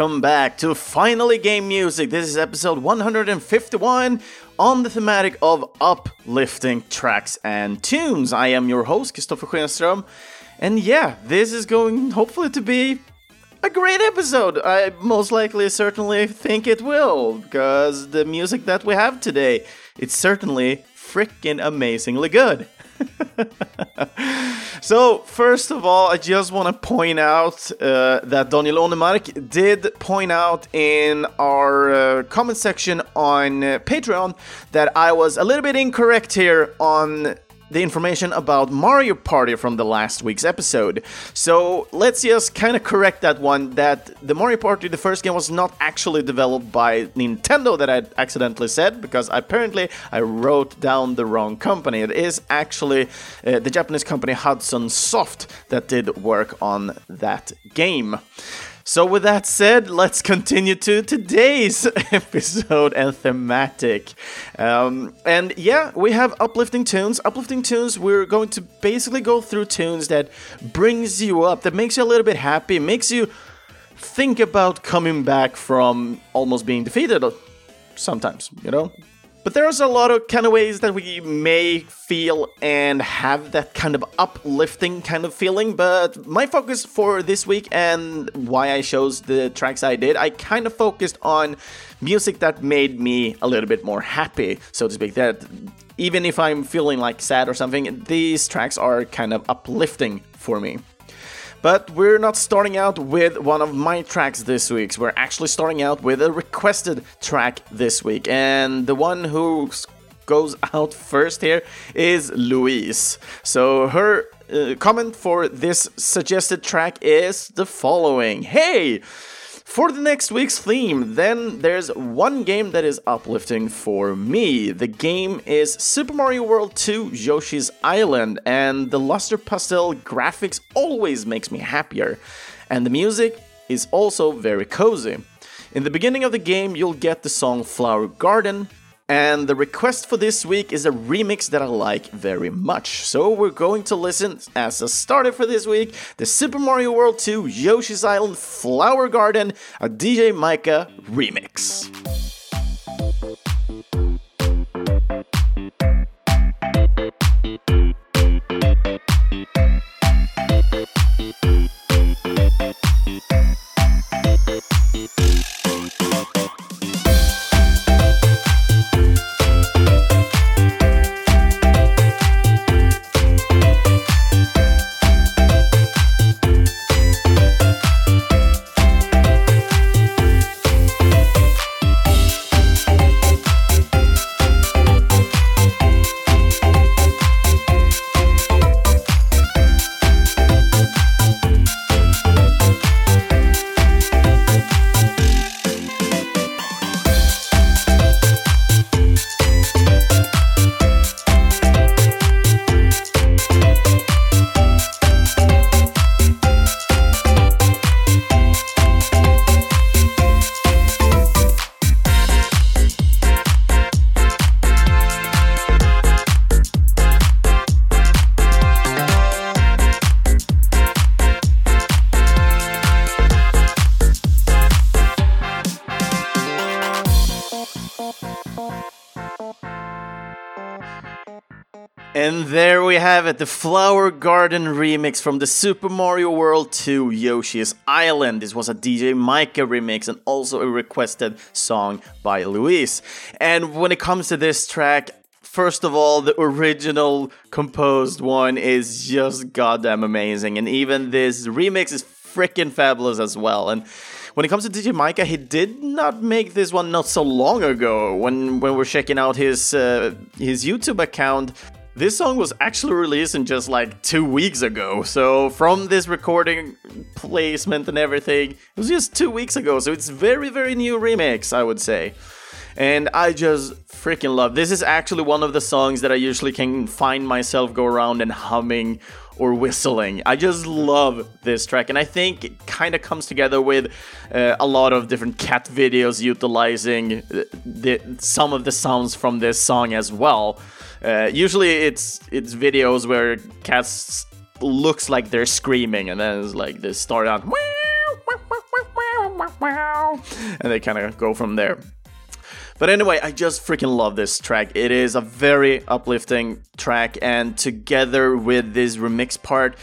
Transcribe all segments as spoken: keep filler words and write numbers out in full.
welcome back to Finally Game Music. This is episode one hundred fifty-one on the thematic of uplifting tracks and tunes. I am your host, Kristoffer Sjöström, and yeah, this is going hopefully to be a great episode. I most likely certainly think it will, because the music that we have today, it's certainly freaking amazingly good. So, first of all, I just want to point out uh, that Daniel Unemark did point out in our uh, comment section on uh, Patreon that I was a little bit incorrect here on the information about Mario Party from the last week's episode. So, let's just kind of correct that one, that the Mario Party, the first game, was not actually developed by Nintendo, that I accidentally said, because apparently I wrote down the wrong company. It is actually uh, the Japanese company Hudson Soft that did work on that game. So with that said, let's continue to today's episode and thematic. Um, and yeah, we have uplifting tunes. Uplifting tunes, we're going to basically go through tunes that brings you up, that makes you a little bit happy, makes you think about coming back from almost being defeated sometimes, you know? But there's a lot of kind of ways that we may feel and have that kind of uplifting kind of feeling, but my focus for this week and why I chose the tracks I did, I kind of focused on music that made me a little bit more happy, so to speak, that even if I'm feeling like sad or something, these tracks are kind of uplifting for me. But we're not starting out with one of my tracks this week. We're actually starting out with a requested track this week. And the one who goes out first here is Louise. So her uh, comment for this suggested track is the following. Hey! For the next week's theme, then there's one game that is uplifting for me. The game is Super Mario World two Yoshi's Island, and the Luster Pastel graphics always makes me happier. And the music is also very cozy. In the beginning of the game, you'll get the song Flower Garden, and the request for this week is a remix that I like very much. So we're going to listen, as a starter for this week, the Super Mario World two Yoshi's Island Flower Garden, a D J Micah remix. And there we have it, the Flower Garden remix from the Super Mario World two Yoshi's Island. This was a D J Micah remix and also a requested song by Louise. And when it comes to this track, first of all, the original composed one is just goddamn amazing. And even this remix is freaking fabulous as well. And when it comes to D J Micah, he did not make this one not so long ago. When when we're checking out his uh, his YouTube account, this song was actually released in just like two weeks ago. So from this recording placement and everything, it was just two weeks ago. So it's very, very new remix, I would say. And I just freaking love. This is actually one of the songs that I usually can find myself go around and humming or whistling. I just love this track, and I think it kind of comes together with uh, a lot of different cat videos utilizing the, some of the sounds from this song as well. Uh, usually it's it's videos where cats looks like they're screaming, and then it's like they start out meow, and they kind of go from there. But anyway, I just freaking love this track. It is a very uplifting track, and together with this remix part,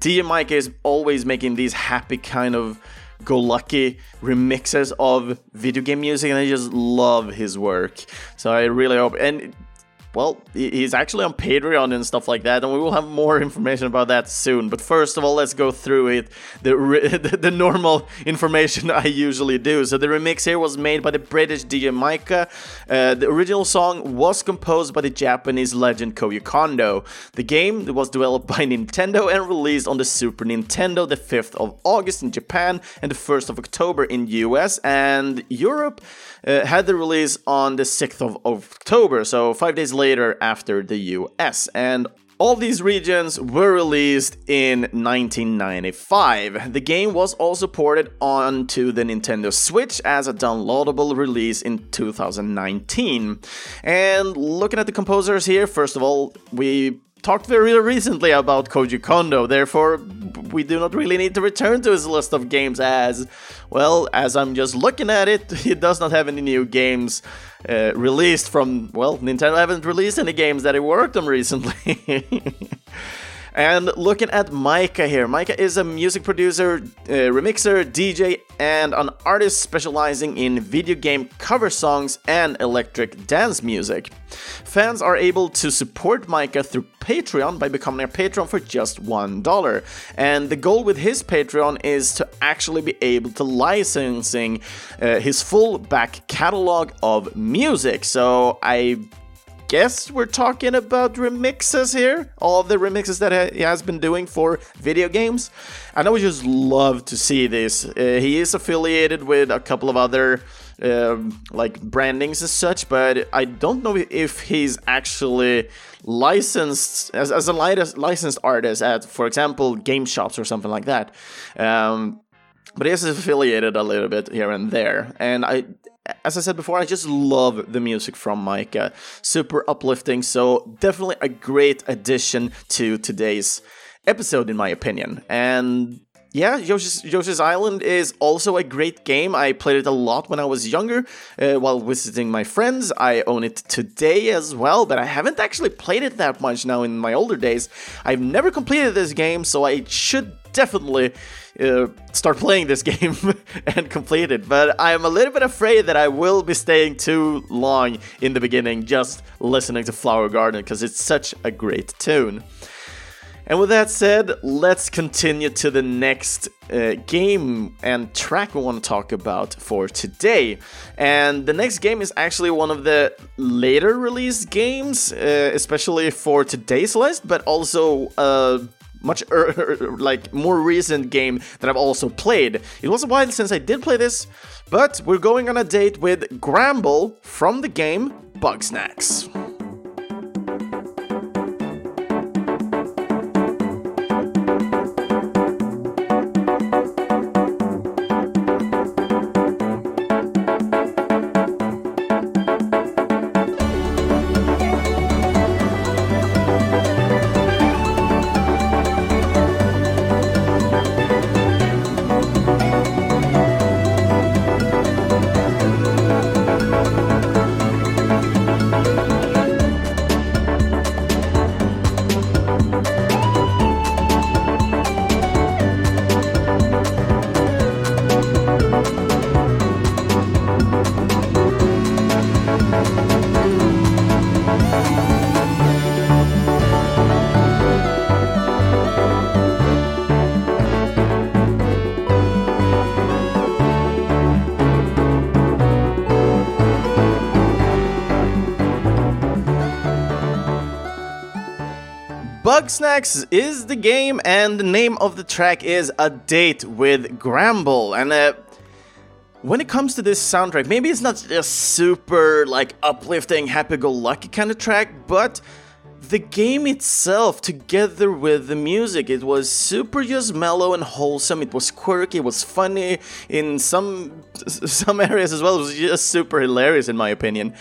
D J Micah is always making these happy kind of go-lucky remixes of video game music, and I just love his work. So I really hope, and well, he's actually on Patreon and stuff like that, and we will have more information about that soon. But first of all, let's go through it, the the normal information I usually do. So the remix here was made by the British D J Micah. Uh, the original song was composed by the Japanese legend Koyu Kondo. The game was developed by Nintendo and released on the Super Nintendo the fifth of August in Japan and the first of October in U S and Europe. Uh, had the release on the sixth of October, so five days later after the U S, and all these regions were released in nineteen ninety-five. The game was also ported onto the Nintendo Switch as a downloadable release in two thousand nineteen. And looking at the composers here, first of all, we talked very recently about Koyu Kondo, therefore we do not really need to return to his list of games as, well, as I'm just looking at it, he does not have any new games uh, released from, well, Nintendo haven't released any games that he worked on recently. And looking at Micah here, Micah is a music producer, uh, remixer, D J, and an artist specializing in video game cover songs and electric dance music. Fans are able to support Micah through Patreon by becoming a patron for just one dollar. And the goal with his Patreon is to actually be able to licensing uh, his full back catalog of music. So I guess we're talking about remixes here, all of the remixes that he has been doing for video games, and I would just love to see this. Uh, he is affiliated with a couple of other uh, like brandings and such, but I don't know if he's actually licensed as, as a licensed artist at, for example, game shops or something like that, um, but he is affiliated a little bit here and there, and I As I said before, I just love the music from Micah. Super uplifting, so definitely a great addition to today's episode, in my opinion. And yeah, Yoshi's, Yoshi's Island is also a great game. I played it a lot when I was younger, uh, while visiting my friends. I own it today as well, but I haven't actually played it that much now in my older days. I've never completed this game, so I should definitely uh, start playing this game and complete it, but I'm a little bit afraid that I will be staying too long in the beginning just listening to Flower Garden, because it's such a great tune. And with that said, let's continue to the next uh, game and track we want to talk about for today. And the next game is actually one of the later released games, uh, especially for today's list, but also uh, much er- er- like more recent game that I've also played. It was a while since I did play this, but we're going on a date with Gramble from the game Bugsnax. Bugsnax is the game, and the name of the track is A Date with Gramble. And uh, when it comes to this soundtrack, maybe it's not a super like uplifting, happy-go-lucky kind of track, but the game itself, together with the music, it was super just mellow and wholesome. It was quirky, it was funny in some some areas as well. It was just super hilarious, in my opinion.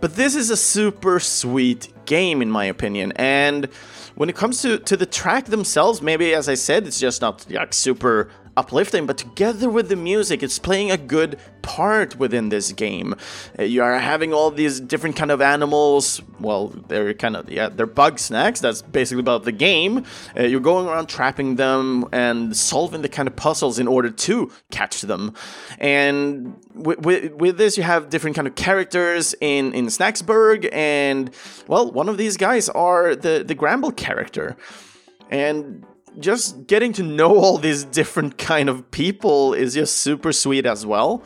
But this is a super sweet game, in my opinion, and when it comes to, to the track themselves, maybe, as I said, it's just not like super uplifting, but together with the music, it's playing a good part within this game. You are having all these different kind of animals. Well, they're kind of, yeah, they're Bugsnax. That's basically about the game. Uh, you're going around trapping them and solving the kind of puzzles in order to catch them. And with, with, with this, you have different kind of characters in, in Snacksburg. And, well, one of these guys are the, the Gramble character. And just getting to know all these different kind of people is just super sweet as well.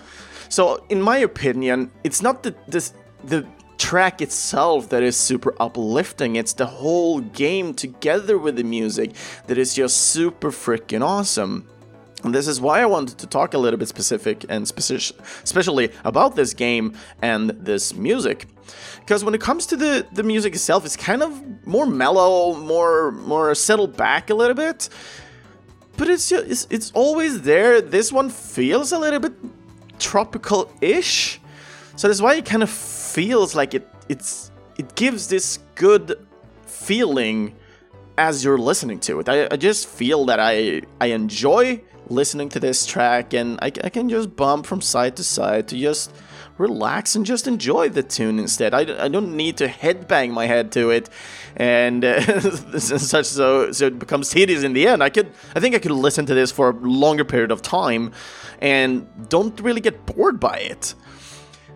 So, in my opinion, it's not the this, the track itself that is super uplifting. It's the whole game together with the music that is just super freaking awesome. And this is why I wanted to talk a little bit specific and speci- especially about this game and this music. Because when it comes to the, the music itself, it's kind of more mellow, more more settled back a little bit. But it's, just, it's, it's always there. This one feels a little bit tropical-ish. So that's why it kind of feels like it it's it gives this good feeling as you're listening to it. I, I just feel that I I enjoy listening to this track, and I, I can just bump from side to side to just relax and just enjoy the tune instead. I, I don't need to headbang my head to it and uh, such so so it becomes tedious in the end. I could I think I could listen to this for a longer period of time and don't really get bored by it.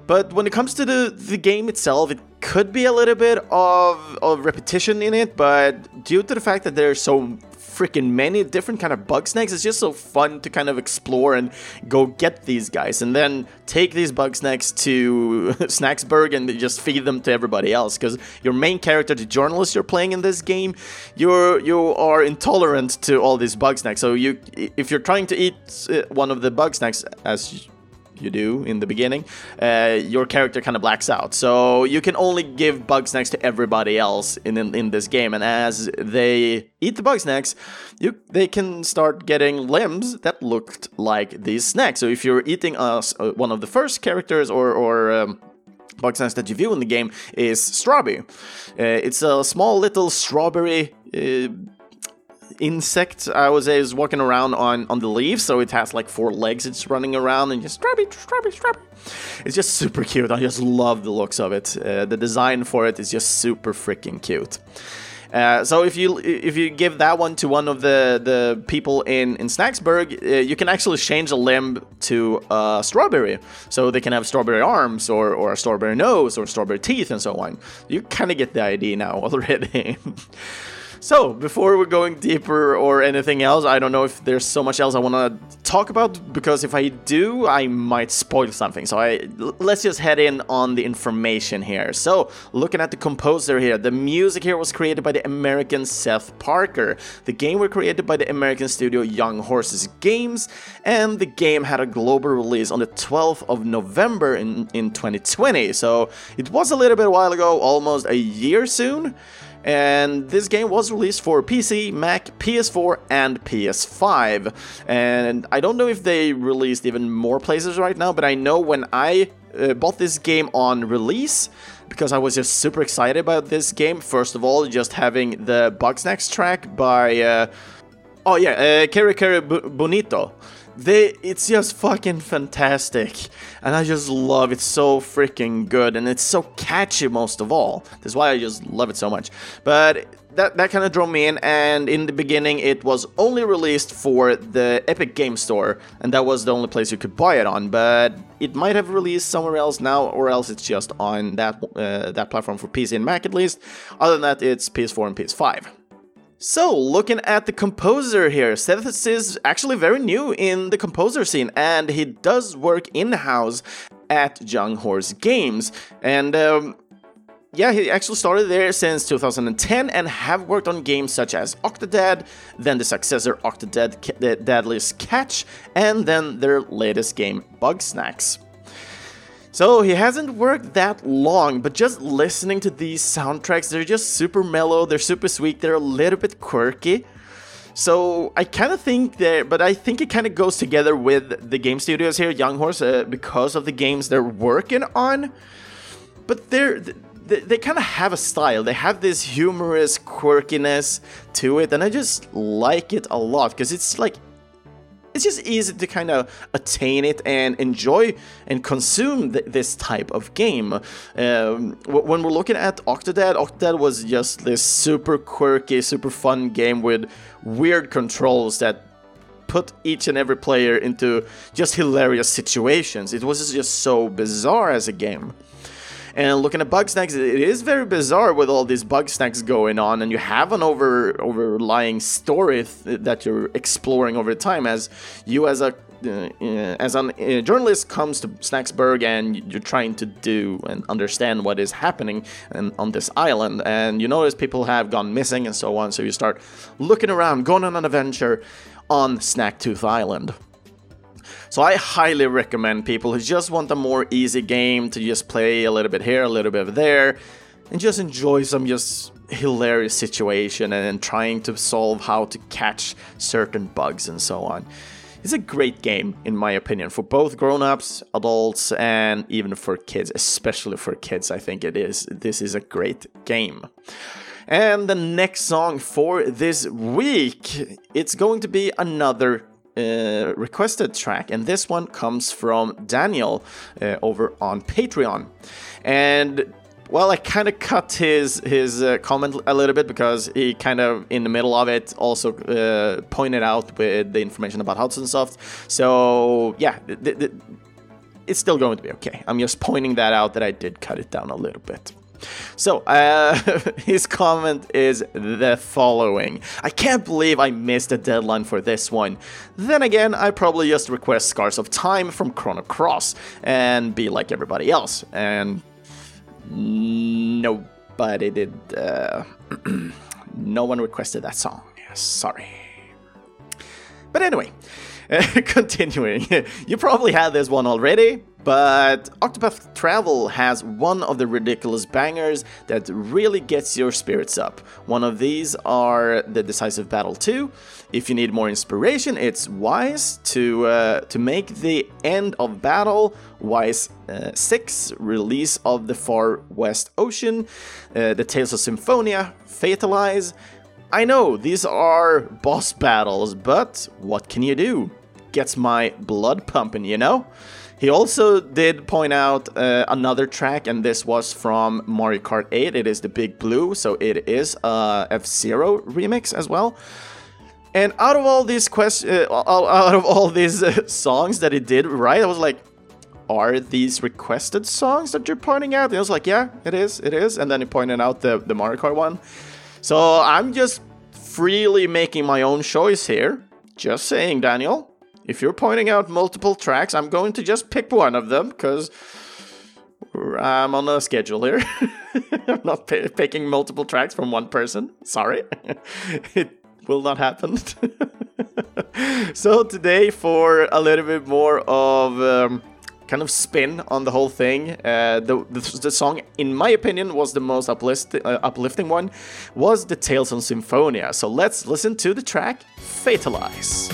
But when it comes to the, the game itself, it could be a little bit of, of repetition in it, but due to the fact that there are so freaking many different kind of Bugsnax, it's just so fun to kind of explore and go get these guys, and then take these Bugsnax to Snacksburg and just feed them to everybody else, because your main character, the journalist you're playing in this game, you're, you are intolerant to all these Bugsnax, so you if you're trying to eat one of the Bugsnax, as you, you do in the beginning, uh, your character kind of blacks out. So you can only give Bugsnax to everybody else in, in in this game, and as they eat the Bugsnax, you they can start getting limbs that looked like these snacks. So if you're eating a, one of the first characters or or um, Bugsnax that you view in the game is Strawby. Uh, it's a small little strawberry Uh, insect, I would say, is walking around on, on the leaves, so it has like four legs, it's running around and just Strawby, Strawby, Strawby. It's just super cute. I just love the looks of it. Uh, the design for it is just super freaking cute. Uh, so if you if you give that one to one of the, the people in, in Snacksburg, uh, you can actually change a limb to uh, strawberry. So they can have strawberry arms or, or a strawberry nose or strawberry teeth and so on. You kind of get the idea now already. So, before we're going deeper or anything else, I don't know if there's so much else I want to talk about, because if I do, I might spoil something. So, I, let's just head in on the information here. So, looking at the composer here, the music here was created by the American Seth Parker. The game were created by the American studio Young Horses Games, and the game had a global release on the twelfth of November in, in twenty twenty. So, it was a little bit a while ago, almost a year soon. And this game was released for P C, Mac, P S four, and P S five. And I don't know if they released even more places right now, but I know when I uh, bought this game on release, because I was just super excited about this game. First of all, just having the Bugsnax track by... Uh, oh yeah, Kere Kere Bonito. They, it's just fucking fantastic, and I just love it so freaking good, and it's so catchy most of all. That's why I just love it so much. But that that kind of drew me in, and in the beginning it was only released for the Epic Game Store, and that was the only place you could buy it on, but it might have released somewhere else now, or else it's just on that uh, that platform for P C and Mac at least. Other than that, it's P S four and P S five. So, looking at the composer here, Seth is actually very new in the composer scene, and he does work in-house at Young Horse Games, and um, yeah, he actually started there since two thousand ten and have worked on games such as Octodad, then the successor Octodad: The Deadliest Catch, and then their latest game, Bugsnax. So, he hasn't worked that long, but just listening to these soundtracks, they're just super mellow, they're super sweet, they're a little bit quirky. So, I kind of think that, but I think it kind of goes together with the game studios here, Young Horse, uh, because of the games they're working on. But they're, they, they kind of have a style, they have this humorous quirkiness to it, and I just like it a lot, because it's like... it's just easy to kind of attain it and enjoy and consume th- this type of game. Um, w- when we're looking at Octodad, Octodad was just this super quirky, super fun game with weird controls that put each and every player into just hilarious situations. It was just so bizarre as a game. And looking at Bugsnax, it is very bizarre with all these Bugsnax going on, and you have an over overlying story th- that you're exploring over time as you as a uh, uh, as an uh, journalist comes to Snacksburg and you're trying to do and understand what is happening and, on this island, and you notice people have gone missing and so on, so you start looking around, going on an adventure on Snacktooth Island. So I highly recommend people who just want a more easy game to just play a little bit here, a little bit there, and just enjoy some just hilarious situation and, and trying to solve how to catch certain bugs and so on. It's a great game, in my opinion, for both grown-ups, adults, and even for kids. Especially for kids, I think it is. This is a great game. And the next song for this week, it's going to be another Uh, requested track, and this one comes from Daniel uh, over on Patreon. And well, I kind of cut his his uh, comment a little bit because he kind of in the middle of it also uh, pointed out with the information about Hudson Soft. So yeah, th- th- it's still going to be okay. I'm just pointing that out that I did cut it down a little bit. So, uh, his comment is the following. I can't believe I missed the deadline for this one. Then again, I probably just request Scars of Time from Chrono Cross and be like everybody else. And nobody did, uh, no one requested that song. Sorry. But anyway, continuing. You probably had this one already. But Octopath Travel has one of the ridiculous bangers that really gets your spirits up. One of these are the Decisive Battle two. If you need more inspiration, it's wise to uh, to make the end of battle, wise uh, six, release of the Far West Ocean, uh, the Tales of Symphonia, Fatalize. I know, these are boss battles, but what can you do? Gets my blood pumping, you know? He also did point out uh, another track, and this was from Mario Kart eight. It is the Big Blue, so it is a F-Zero remix as well. And out of all these quest- uh, out of all these uh, songs that he did, right, I was like, are these requested songs that you're pointing out? And I was like, yeah, it is, it is. And then he pointed out the, the Mario Kart one. So I'm just freely making my own choice here. Just saying, Daniel. If you're pointing out multiple tracks, I'm going to just pick one of them, because I'm on a schedule here. I'm not p- picking multiple tracks from one person. Sorry. It will not happen. So today, for a little bit more of um, kind of spin on the whole thing, uh, the, the the song, in my opinion, was the most uplift- uh, uplifting one, was the Tales of Symphonia. So let's listen to the track Fatalize.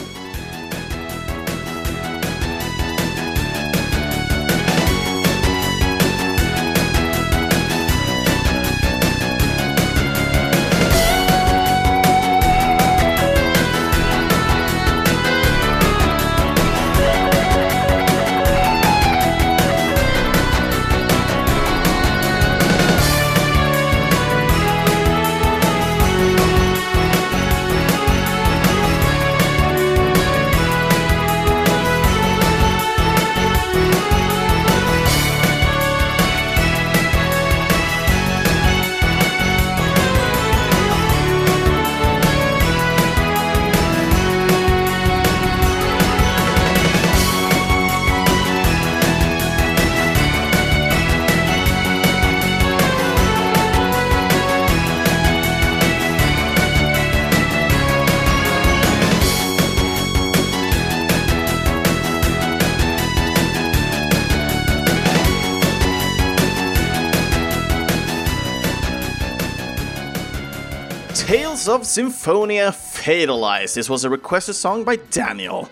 Tales of Symphonia Fatalized. This was a requested song by Daniel.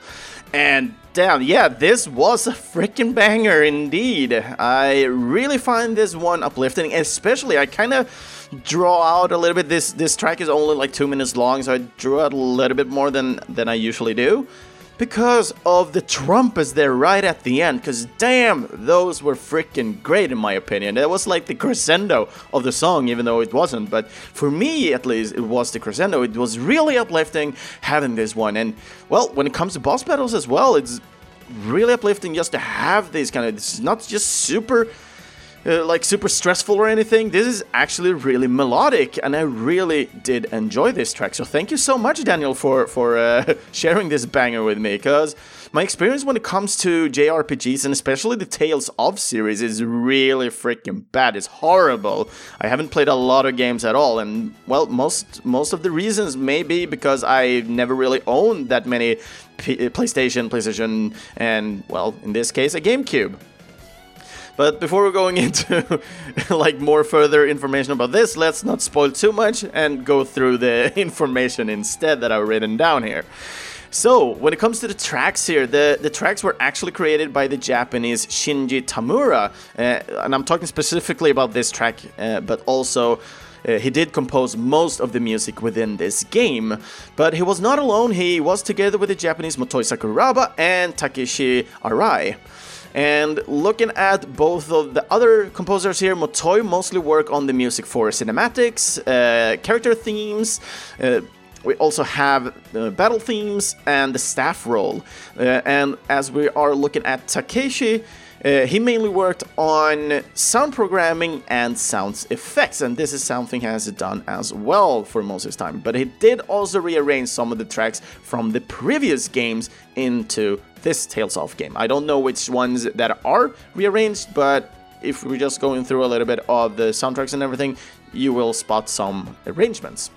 And damn, yeah, this was a freaking banger indeed. I really find this one uplifting, especially I kind of draw out a little bit. This this track is only like two minutes long, so I drew out a little bit more than, than I usually do. because of the trumpets there right at the end, because damn, those were freaking great in my opinion. That was like the crescendo of the song, even though it wasn't, but for me at least it was the crescendo. It was really uplifting having this one, and well, when it comes to boss battles as well, it's really uplifting just to have these kind of, it's not just super Uh, like super stressful or anything. This is actually really melodic, and I really did enjoy this track. So thank you so much, Daniel, for for uh, sharing this banger with me, because my experience when it comes to J R P Gs, and especially the Tales of series, is really freaking bad. It's horrible. I haven't played a lot of games at all, and well, most most of the reasons may be because I never really owned that many P- PlayStation, PlayStation, and well, in this case, a GameCube. But before we're going into like more further information about this, let's not spoil too much and go through the information instead that I've written down here. So, when it comes to the tracks here, the, the tracks were actually created by the Japanese Shinji Tamura. Uh, and I'm talking specifically about this track, uh, but also... Uh, he did compose most of the music within this game, but he was not alone. He was together with the Japanese Motoi Sakuraba and Takeshi Arai. And looking at both of the other composers here, Motoi mostly worked on the music for cinematics, uh, character themes, uh, we also have uh, battle themes, and the staff role. Uh, and as we are looking at Takeshi, Uh, he mainly worked on sound programming and sound effects, and this is something he has done as well for most of his time. But he did also rearrange some of the tracks from the previous games into this Tales of game. I don't know which ones that are rearranged, but if we're just going through a little bit of the soundtracks and everything, you will spot some arrangements.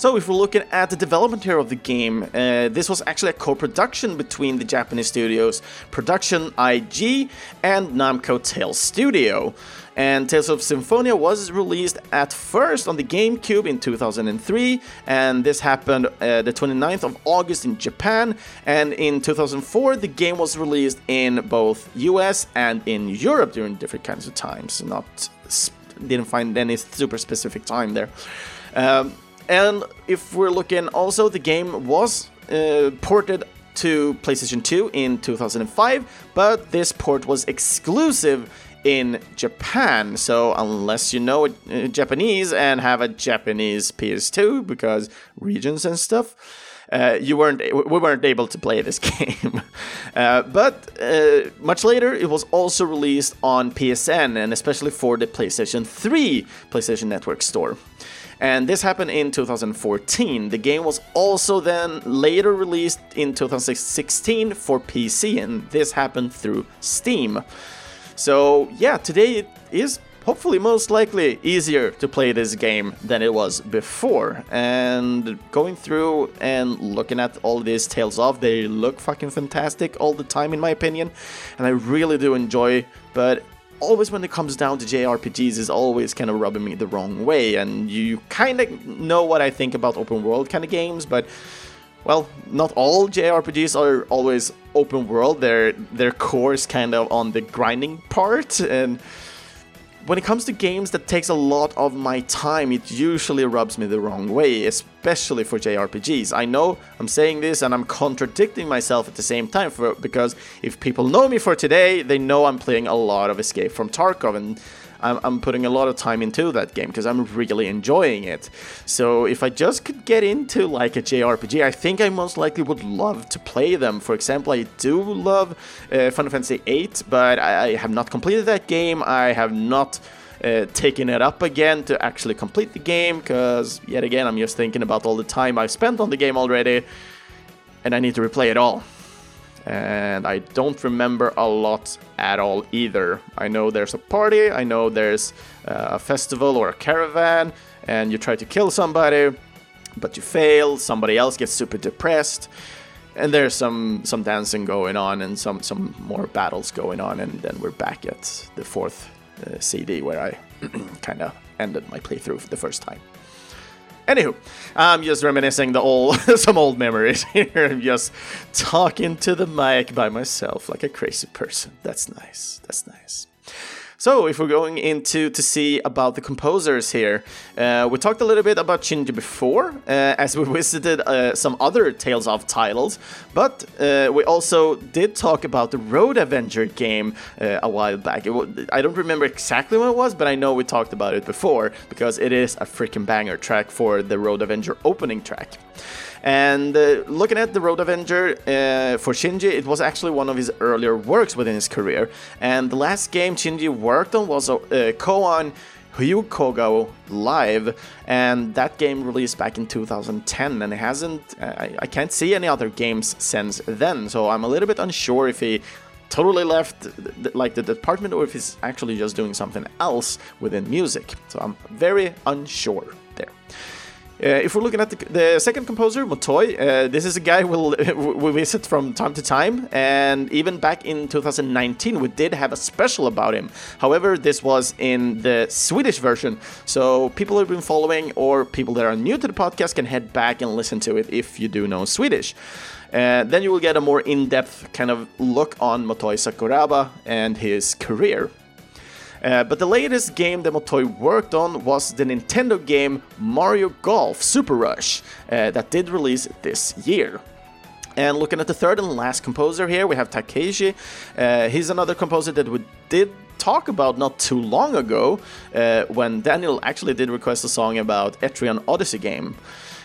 So if we're looking at the development here of the game, uh, this was actually a co-production between the Japanese studios Production I G and Namco Tales Studio. And Tales of Symphonia was released at first on the GameCube in two thousand three, and this happened uh, the twenty-ninth of August in Japan, and in two thousand four the game was released in both U S and in Europe during different kinds of times. Not sp- didn't find any super specific time there. Um, And if we're looking also, the game was uh, ported to PlayStation two in two thousand five, but this port was exclusive in Japan. So unless you know uh, Japanese and have a Japanese P S two, because regions and stuff, Uh, you weren't, we weren't able to play this game. uh, but uh, much later, it was also released on P S N, and especially for the PlayStation three PlayStation Network store. And this happened in two thousand fourteen. The game was also then later released in two thousand sixteen for P C, and this happened through Steam. So yeah, today it is hopefully most likely easier to play this game than it was before. And going through and looking at all these Tales of, they look fucking fantastic all the time in my opinion, and I really do enjoy, but always when it comes down to J R P Gs, is always kind of rubbing me the wrong way, and you kind of know what I think about open world kind of games, but well, not all J R P Gs are always open world. Their their core is kind of on the grinding part, and when it comes to games that takes a lot of my time, it usually rubs me the wrong way, especially for J R P Gs. I know I'm saying this and I'm contradicting myself at the same time, for, because if people know me for today, they know I'm playing a lot of Escape from Tarkov, and I'm, I'm putting a lot of time into that game because I'm really enjoying it. So if I just could get into like a J R P G, I think I most likely would love to play them. For example, I do love uh, Final Fantasy eight, but I, I have not completed that game. I have not uh, taken it up again to actually complete the game, because yet again I'm just thinking about all the time I've spent on the game already, and I need to replay it all. And I don't remember a lot at all either. I know there's a party, I know there's a festival or a caravan, and you try to kill somebody, but you fail, somebody else gets super depressed, and there's some, some dancing going on and some, some more battles going on, and then we're back at the fourth uh, C D where I kind of ended my playthrough for the first time. Anywho, I'm just reminiscing the old, some old memories here. I'm just talking to the mic by myself like a crazy person. That's nice. That's nice. So if we're going into to see about the composers here, uh, we talked a little bit about Shinji before, uh, as we visited uh, some other Tales of titles, but uh, we also did talk about the Road Avenger game uh, a while back. It w I don't remember exactly when it was, but I know we talked about it before, because it is a freaking banger track for the Road Avenger opening track. And uh, looking at the Road Avenger uh, for Shinji, it was actually one of his earlier works within his career, and the last game Shinji worked on was uh, Koan Hyukogo Live, and that game released back in two thousand ten, and it hasn't, I, I can't see any other games since then, so I'm a little bit unsure if he totally left the, like the department or if he's actually just doing something else within music, so I'm very unsure there. Uh, if we're looking at the, the second composer, Motoi, uh, this is a guy we'll, we visit from time to time, and even back in two thousand nineteen we did have a special about him. However, this was in the Swedish version, so people who have been following or people that are new to the podcast can head back and listen to it if you do know Swedish. Uh, then you will get a more in-depth kind of look on Motoi Sakuraba and his career. Uh, but the latest game that Motoi worked on was the Nintendo game Mario Golf Super Rush uh, that did release this year. And looking at the third and last composer here, we have Takeshi. Uh, he's another composer that we did talk about not too long ago uh, when Daniel actually did request a song about Etrian Odyssey game.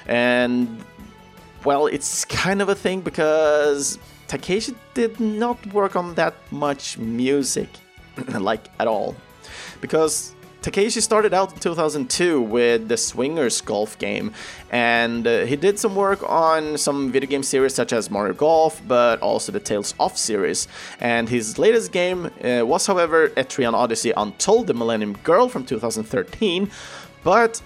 And, well, it's kind of a thing because Takeshi did not work on that much music. Like at all, because Takeshi started out in two thousand two with the Swingers golf game, and uh, he did some work on some video game series such as Mario Golf, but also the Tales of series, and his latest game uh, was, however, Etrian Odyssey Untold, the Millennium Girl from two thousand thirteen, but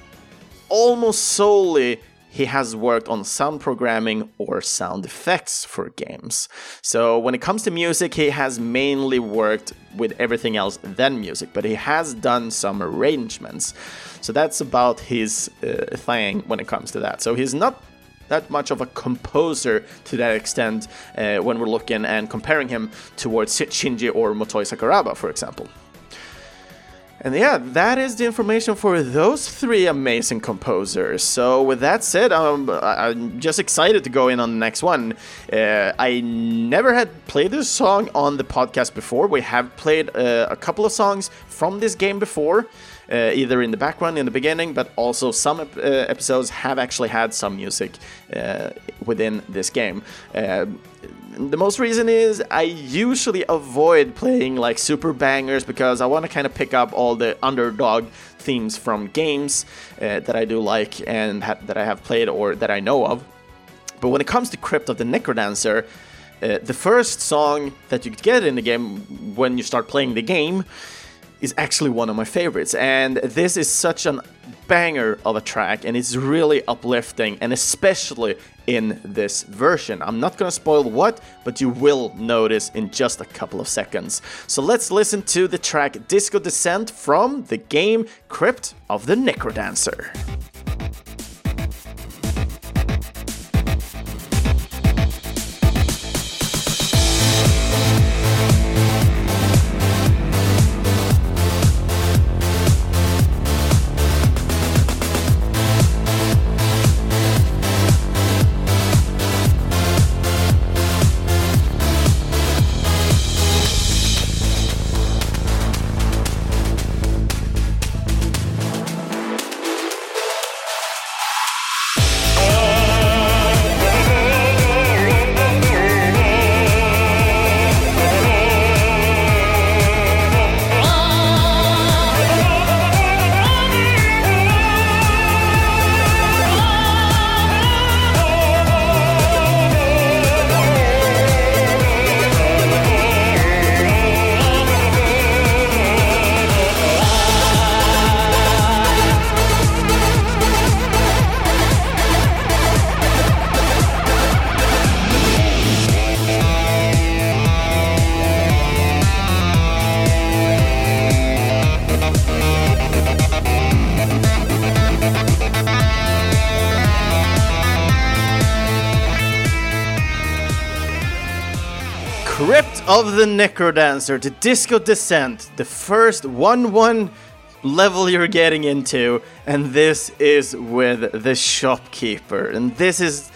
almost solely he has worked on sound programming or sound effects for games. So when it comes to music, he has mainly worked with everything else than music, but he has done some arrangements. So that's about his uh, thing when it comes to that. So he's not that much of a composer to that extent uh, when we're looking and comparing him towards Shinji or Motoi Sakuraba, for example. And yeah, that is the information for those three amazing composers. So with that said, I'm, I'm just excited to go in on the next one. Uh, I never had played this song on the podcast before. We have played uh, a couple of songs from this game before, uh, either in the background in the beginning, but also some ep- uh, episodes have actually had some music uh, within this game. Uh, The most reason is I usually avoid playing like super bangers because I want to kind of pick up all the underdog themes from games uh, that I do like and ha- that I have played or that I know of. But when it comes to Crypt of the Necrodancer, uh, the first song that you get in the game when you start playing the game is actually one of my favorites, and this is such a banger of a track, and it's really uplifting, and especially in this version. I'm not gonna spoil what, but you will notice in just a couple of seconds. So let's listen to the track Disco Descent from the game Crypt of the Necrodancer. of the Necrodancer to Disco Descent, the first one one level you're getting into, and this is with the shopkeeper, and this is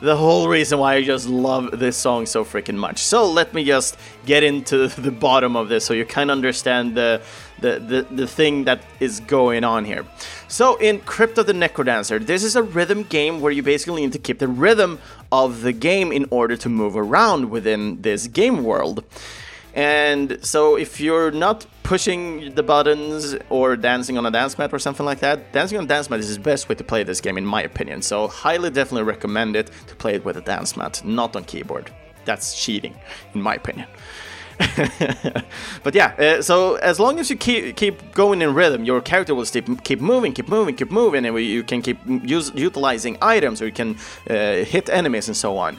the whole reason why I just love this song so freaking much. So let me just get into the bottom of this so you can understand the the, the, the thing that is going on here. So in Crypt of the Necrodancer, this is a rhythm game where you basically need to keep the rhythm of the game in order to move around within this game world. And so if you're not pushing the buttons or dancing on a dance mat or something like that, dancing on a dance mat is the best way to play this game in my opinion. So highly definitely recommend it to play it with a dance mat, not on keyboard. That's cheating in my opinion. But yeah, uh, so as long as you keep keep going in rhythm, your character will keep keep moving, keep moving, keep moving, and you can keep use, utilizing items, or you can uh, hit enemies and so on.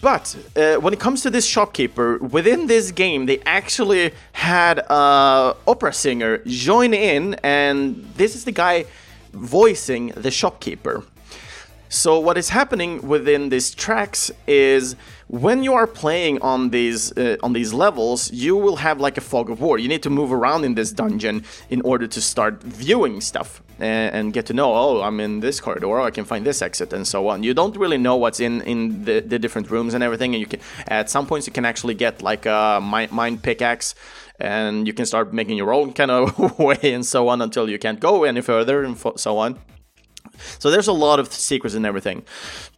But uh, when it comes to this shopkeeper, within this game, they actually had an opera singer join in, and this is the guy voicing the shopkeeper. So what is happening within these tracks is when you are playing on these uh, on these levels, you will have like a fog of war. You need to move around in this dungeon in order to start viewing stuff and, and get to know, oh, I'm in this corridor, I can find this exit, and so on. You don't really know what's in, in the, the different rooms and everything, and you can at some points you can actually get like a mind pickaxe, and you can start making your own kind of way and so on until you can't go any further and fo- so on. So there's a lot of secrets and everything.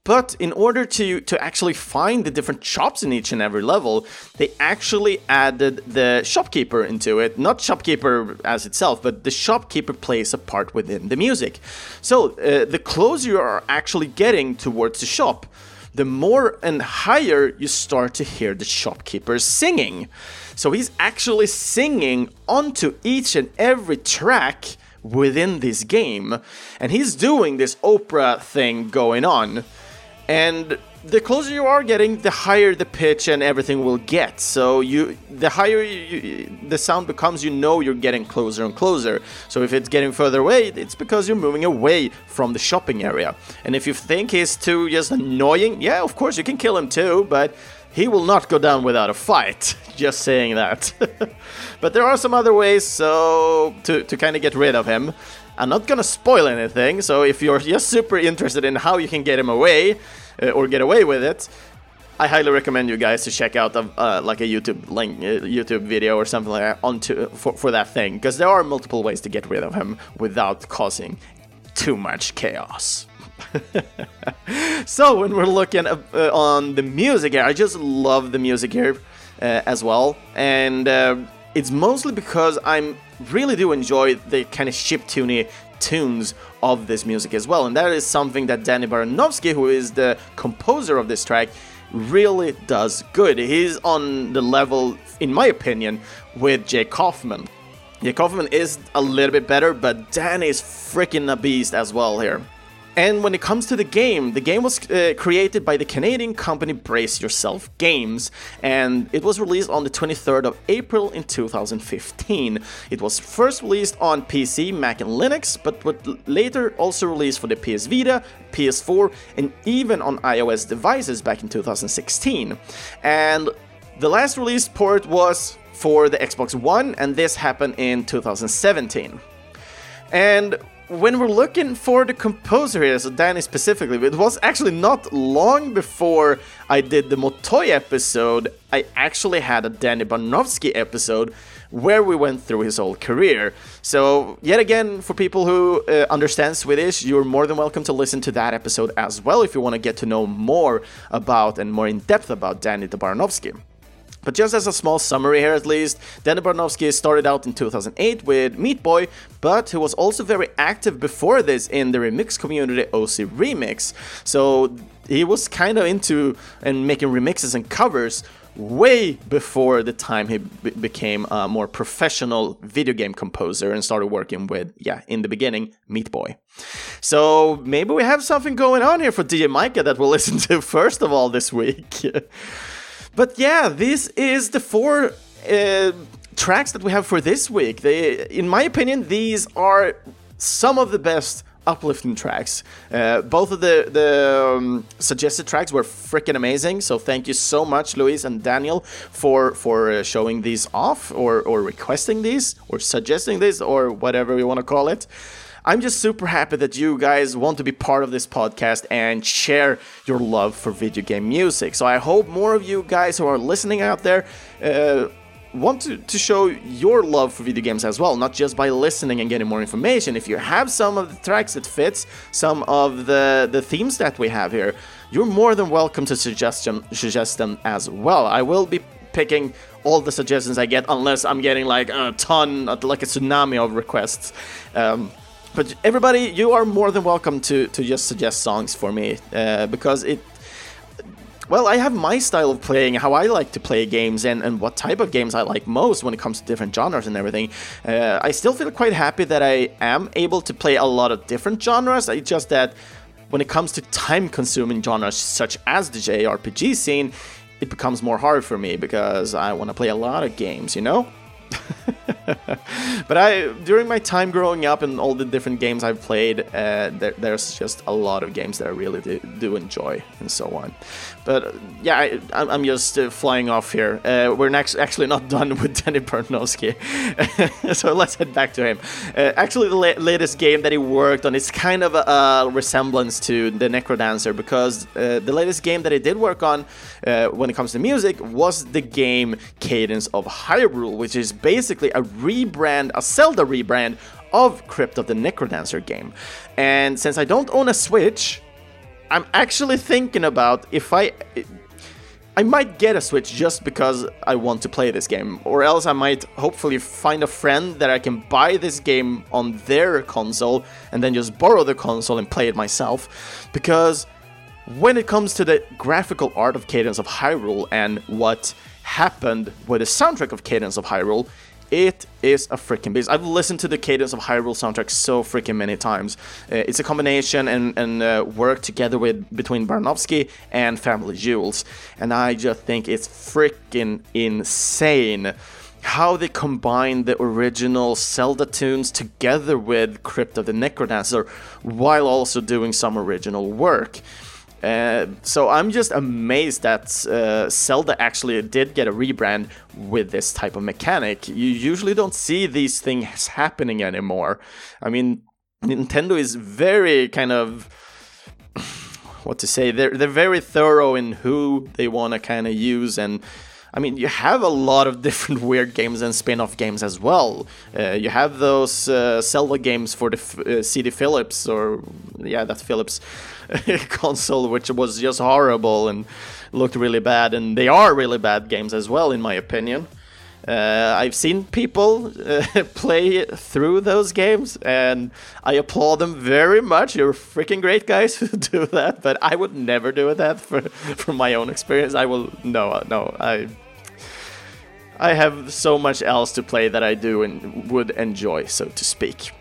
But in order to, to actually find the different shops in each and every level, they actually added the shopkeeper into it. Not shopkeeper as itself, but the shopkeeper plays a part within the music. So uh, the closer you are actually getting towards the shop, the more and higher you start to hear the shopkeeper singing. So he's actually singing onto each and every track within this game, and he's doing this opera thing going on, and the closer you are getting, the higher the pitch and everything will get. So you, the higher you, you, the sound becomes, you know you're getting closer and closer. So if it's getting further away, it's because you're moving away from the shopping area. And if you think he's too just annoying, yeah, of course you can kill him too, but he will not go down without a fight, just saying that. But there are some other ways so to, to kind of get rid of him. I'm not going to spoil anything, so if you're just super interested in how you can get him away, uh, or get away with it, I highly recommend you guys to check out a, uh, like a YouTube link, uh, YouTube video or something like that on to, for, for that thing, because there are multiple ways to get rid of him without causing too much chaos. So when we're looking uh, uh, on the music here, I just love the music here uh, as well, and uh, it's mostly because I really do enjoy the kind of chiptune-y tunes of this music as well, and that is something that Danny Baranowski, who is the composer of this track, really does good. He's on the level, in my opinion, with Jay Kaufman. Jay Kaufman is a little bit better, but Danny is freaking a beast as well here. And when it comes to the game, the game was uh, created by the Canadian company Brace Yourself Games, and it was released on the twenty-third of April in two thousand fifteen. It was first released on P C, Mac and Linux, but was later also released for the P S Vita, P S four, and even on iOS devices back in two thousand sixteen. And the last released port was for the Xbox One, and this happened in two thousand seventeen. And when we're looking for the composer here, so Danny specifically, it was actually not long before I did the Motoi episode, I actually had a Danny Baranowski episode where we went through his whole career. So yet again, for people who uh, understand Swedish, you're more than welcome to listen to that episode as well if you want to get to know more about and more in depth about Danny Baranowski. But just as a small summary here at least, Danny Baranowski started out in two thousand eight with Meat Boy, but he was also very active before this in the remix community O C Remix. So he was kind of into and making remixes and covers way before the time he b- became a more professional video game composer and started working with, yeah, in the beginning, Meat Boy. So maybe we have something going on here for D J Micah that we'll listen to first of all this week. But yeah, this is the four uh, tracks that we have for this week. They, in my opinion, these are some of the best uplifting tracks. Uh, both of the, the um, suggested tracks were freaking amazing. So thank you so much, Louise and Daniel, for for uh, showing these off, or or requesting these, or suggesting this, or whatever you want to call it. I'm just super happy that you guys want to be part of this podcast and share your love for video game music. So I hope more of you guys who are listening out there uh, want to, to show your love for video games as well, not just by listening and getting more information. If you have some of the tracks that fits some of the, the themes that we have here, you're more than welcome to suggest them, suggest them as well. I will be picking all the suggestions I get, unless I'm getting like a ton, like a tsunami of requests. Um... But everybody, you are more than welcome to, to just suggest songs for me, uh, because it, well, I have my style of playing, how I like to play games, and, and what type of games I like most when it comes to different genres and everything. Uh, I still feel quite happy that I am able to play a lot of different genres. It's just that when it comes to time-consuming genres such as the J R P G scene, it becomes more hard for me because I want to play a lot of games, you know? But I, during my time growing up and all the different games I've played, uh, there, there's just a lot of games that I really do, do enjoy and so on. But uh, yeah, I, I'm just uh, flying off here. Uh, we're next, actually not done with Danny Baranowski, so let's head back to him. Uh, actually, the la- latest game that he worked on is kind of a, a resemblance to the Necrodancer, because uh, the latest game that he did work on uh, when it comes to music was the game Cadence of Hyrule, which is basically a rebrand, a Zelda rebrand of Crypt of the Necrodancer game. And since I don't own a Switch, I'm actually thinking about if I... I might get a Switch just because I want to play this game. Or else I might hopefully find a friend that I can buy this game on their console and then just borrow the console and play it myself. Because when it comes to the graphical art of Cadence of Hyrule and what happened with the soundtrack of Cadence of Hyrule, it is a freaking beast. I've listened to the Cadence of Hyrule soundtrack so freaking many times. Uh, it's a combination and, and uh, work together with between Baranowski and Family Jewels. And I just think it's freaking insane how they combine the original Zelda tunes together with Crypt of the Necrodancer while also doing some original work. Uh, so I'm just amazed that uh, Zelda actually did get a rebrand with this type of mechanic. You usually don't see these things happening anymore. I mean, Nintendo is very kind of... What to say? They're, they're very thorough in who they want to kind of use, and... I mean, you have a lot of different weird games and spin-off games as well. Uh, you have those uh, Zelda games for the F- uh, C D Philips, or yeah, that Philips console, which was just horrible and looked really bad. And they are really bad games as well, in my opinion. Uh, I've seen people uh, play through those games, and I applaud them very much. You're freaking great guys who do that, but I would never do that for, from my own experience. I will no, no, I. I have so much else to play that I do and would enjoy, so to speak.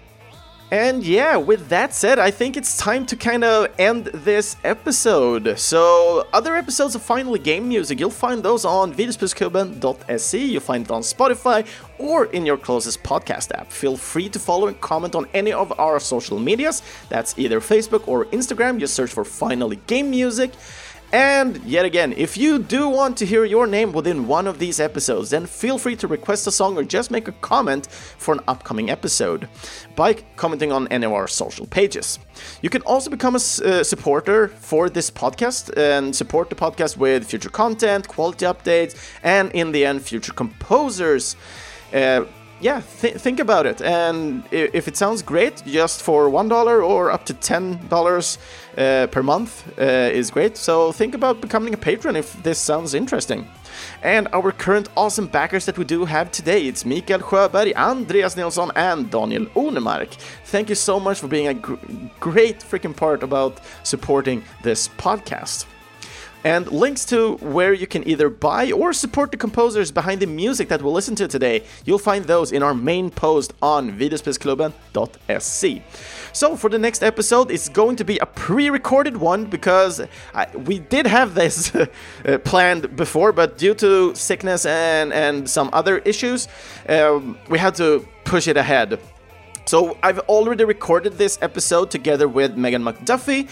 And yeah, with that said, I think it's time to kind of end this episode. So, other episodes of Finally Game Music, you'll find those on videospelsklubben dot se, you'll find it on Spotify, or in your closest podcast app. Feel free to follow and comment on any of our social medias. That's either Facebook or Instagram. Just search for Finally Game Music. And yet again, if you do want to hear your name within one of these episodes, then feel free to request a song or just make a comment for an upcoming episode by commenting on any of our social pages. You can also become a uh, supporter for this podcast and support the podcast with future content, quality updates, and in the end, future composers. Uh, yeah, th- think about it. And if it sounds great, just for one dollar or up to ten dollars uh, per month uh, is great. So think about becoming a patron if this sounds interesting. And our current awesome backers that we do have today, it's Mikael Sjöberg, Andreas Nilsson, and Daniel Unemark. Thank you so much for being a gr- great freaking part about supporting this podcast. And links to where you can either buy or support the composers behind the music that we'll listen to today, you'll find those in our main post on videospelsklubben dot se. So for the next episode, it's going to be a pre-recorded one, because I, we did have this planned before, but due to sickness and, and some other issues, um, we had to push it ahead. So I've already recorded this episode together with Megan McDuffie,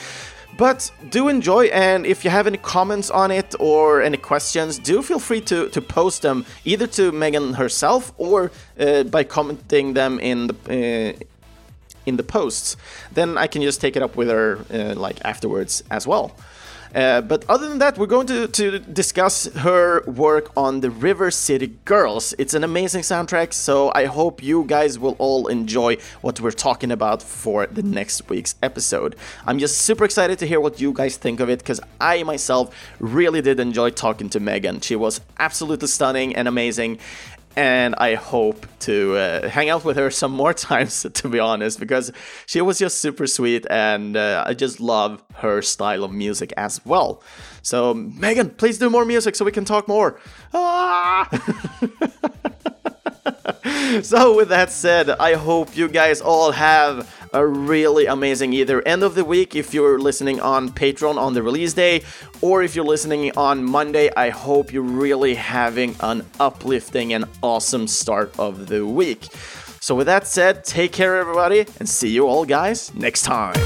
but do enjoy, and if you have any comments on it or any questions, do feel free to, to post them either to Megan herself or uh, by commenting them in the uh, in the posts. Then I can just take it up with her uh, like afterwards as well. Uh, but other than that, we're going to, to discuss her work on the River City Girls. It's an amazing soundtrack, so I hope you guys will all enjoy what we're talking about for the next week's episode. I'm just super excited to hear what you guys think of it, because I myself really did enjoy talking to Megan. She was absolutely stunning and amazing, and I hope to uh, hang out with her some more times, to be honest, because she was just super sweet, and uh, I just love her style of music as well. So, Megan, please do more music so we can talk more. Ah! So, with that said, I hope you guys all have a really amazing either end of the week if you're listening on Patreon on the release day, or if you're listening on Monday, I hope you're really having an uplifting and awesome start of the week. So with that said, take care everybody, and see you all guys next time.